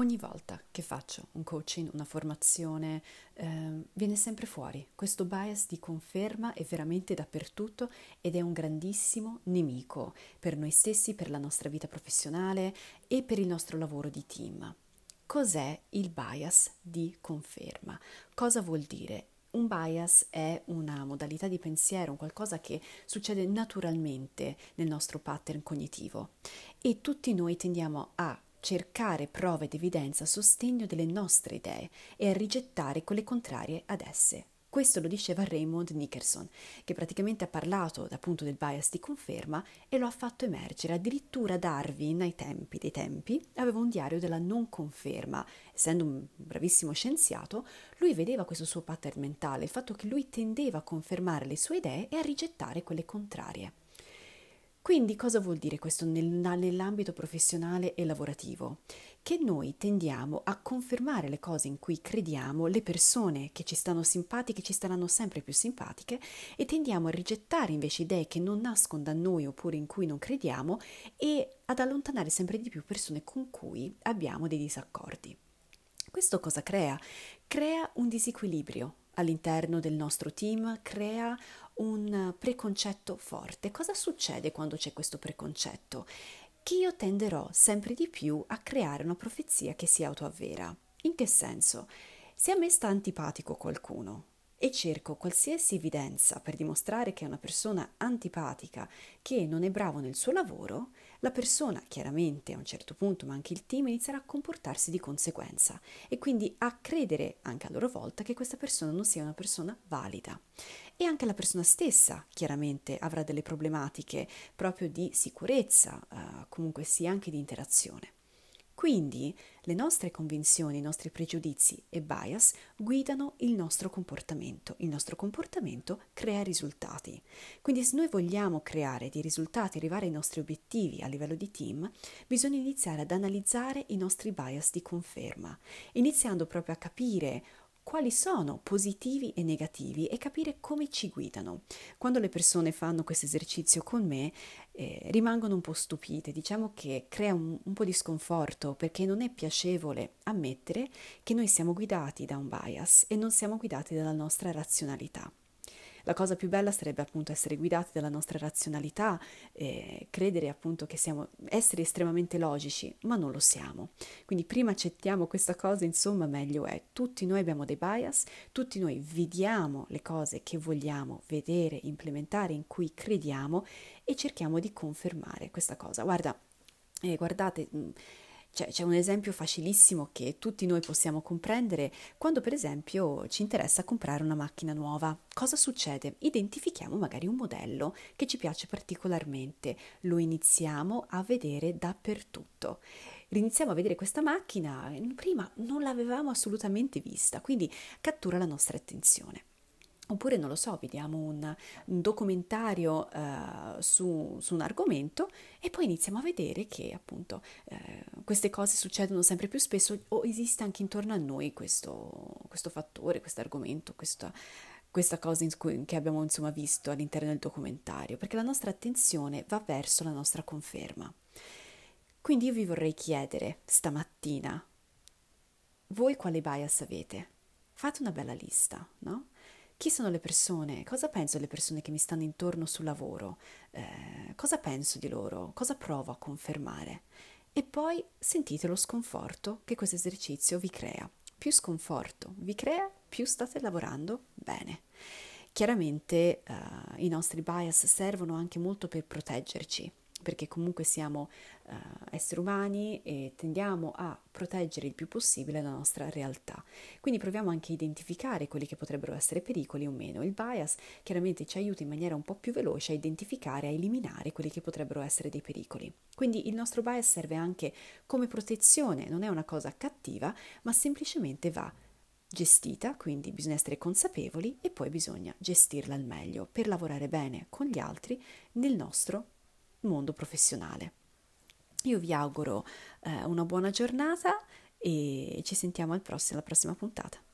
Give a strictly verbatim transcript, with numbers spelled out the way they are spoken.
Ogni volta che faccio un coaching, una formazione, eh, viene sempre fuori questo bias di conferma, è veramente dappertutto ed è un grandissimo nemico per noi stessi, per la nostra vita professionale e per il nostro lavoro di team. Cos'è il bias di conferma? Cosa vuol dire? Un bias è una modalità di pensiero, un qualcosa che succede naturalmente nel nostro pattern cognitivo e tutti noi tendiamo a cercare prove ed evidenza a sostegno delle nostre idee e a rigettare quelle contrarie ad esse. Questo lo diceva Raymond Nickerson, che praticamente ha parlato appunto del bias di conferma e lo ha fatto emergere. Addirittura Darwin, ai tempi dei tempi, aveva un diario della non conferma. Essendo un bravissimo scienziato, lui vedeva questo suo pattern mentale, il fatto che lui tendeva a confermare le sue idee e a rigettare quelle contrarie. Quindi cosa vuol dire questo nell'ambito professionale e lavorativo? Che noi tendiamo a confermare le cose in cui crediamo, le persone che ci stanno simpatiche ci staranno sempre più simpatiche e tendiamo a rigettare invece idee che non nascono da noi oppure in cui non crediamo e ad allontanare sempre di più persone con cui abbiamo dei disaccordi. Questo cosa crea? Crea un disequilibrio all'interno del nostro team, crea un preconcetto forte. Cosa succede quando c'è questo preconcetto? Che io tenderò sempre di più a creare una profezia che si autoavvera. In che senso? Se a me sta antipatico qualcuno e cerco qualsiasi evidenza per dimostrare che è una persona antipatica, che non è bravo nel suo lavoro, la persona chiaramente a un certo punto, ma anche il team, inizierà a comportarsi di conseguenza e quindi a credere anche a loro volta che questa persona non sia una persona valida. E anche la persona stessa chiaramente avrà delle problematiche proprio di sicurezza, eh, comunque sia anche di interazione. Quindi le nostre convinzioni, i nostri pregiudizi e bias guidano il nostro comportamento. Il nostro comportamento crea risultati. Quindi se noi vogliamo creare dei risultati, arrivare ai nostri obiettivi a livello di team, bisogna iniziare ad analizzare i nostri bias di conferma, iniziando proprio a capire quali sono positivi e negativi e capire come ci guidano. Quando le persone fanno questo esercizio con me eh, rimangono un po' stupite, diciamo che crea un, un po' di sconforto perché non è piacevole ammettere che noi siamo guidati da un bias e non siamo guidati dalla nostra razionalità. La cosa più bella sarebbe appunto essere guidati dalla nostra razionalità, eh, credere appunto che siamo esseri estremamente logici, ma non lo siamo. Quindi prima accettiamo questa cosa, insomma, meglio è. Tutti noi abbiamo dei bias, tutti noi vediamo le cose che vogliamo vedere, implementare, in cui crediamo e cerchiamo di confermare questa cosa. Guarda, eh, guardate... Mh, C'è, c'è un esempio facilissimo che tutti noi possiamo comprendere quando per esempio ci interessa comprare una macchina nuova. Cosa succede? Identifichiamo magari un modello che ci piace particolarmente, lo iniziamo a vedere dappertutto. Iniziamo a vedere questa macchina, prima non l'avevamo assolutamente vista, quindi cattura la nostra attenzione. Oppure, non lo so, vediamo un, un documentario uh, su, su un argomento e poi iniziamo a vedere che appunto uh, queste cose succedono sempre più spesso o esiste anche intorno a noi questo, questo fattore, questo argomento, questa, questa cosa in cui, che abbiamo insomma visto all'interno del documentario, perché la nostra attenzione va verso la nostra conferma. Quindi io vi vorrei chiedere stamattina, voi quale bias avete? Fate una bella lista, no? Chi sono le persone? Cosa penso delle persone che mi stanno intorno sul lavoro? Eh, cosa penso di loro? Cosa provo a confermare? E poi sentite lo sconforto che questo esercizio vi crea. Più sconforto vi crea, più state lavorando bene. Chiaramente eh, i nostri bias servono anche molto per proteggerci, perché comunque siamo uh, esseri umani e tendiamo a proteggere il più possibile la nostra realtà. Quindi proviamo anche a identificare quelli che potrebbero essere pericoli o meno. Il bias chiaramente ci aiuta in maniera un po' più veloce a identificare, a eliminare quelli che potrebbero essere dei pericoli. Quindi il nostro bias serve anche come protezione, non è una cosa cattiva, ma semplicemente va gestita, quindi bisogna essere consapevoli e poi bisogna gestirla al meglio per lavorare bene con gli altri nel nostro mondo professionale. Io vi auguro eh, una buona giornata e ci sentiamo al prossimo, alla prossima puntata.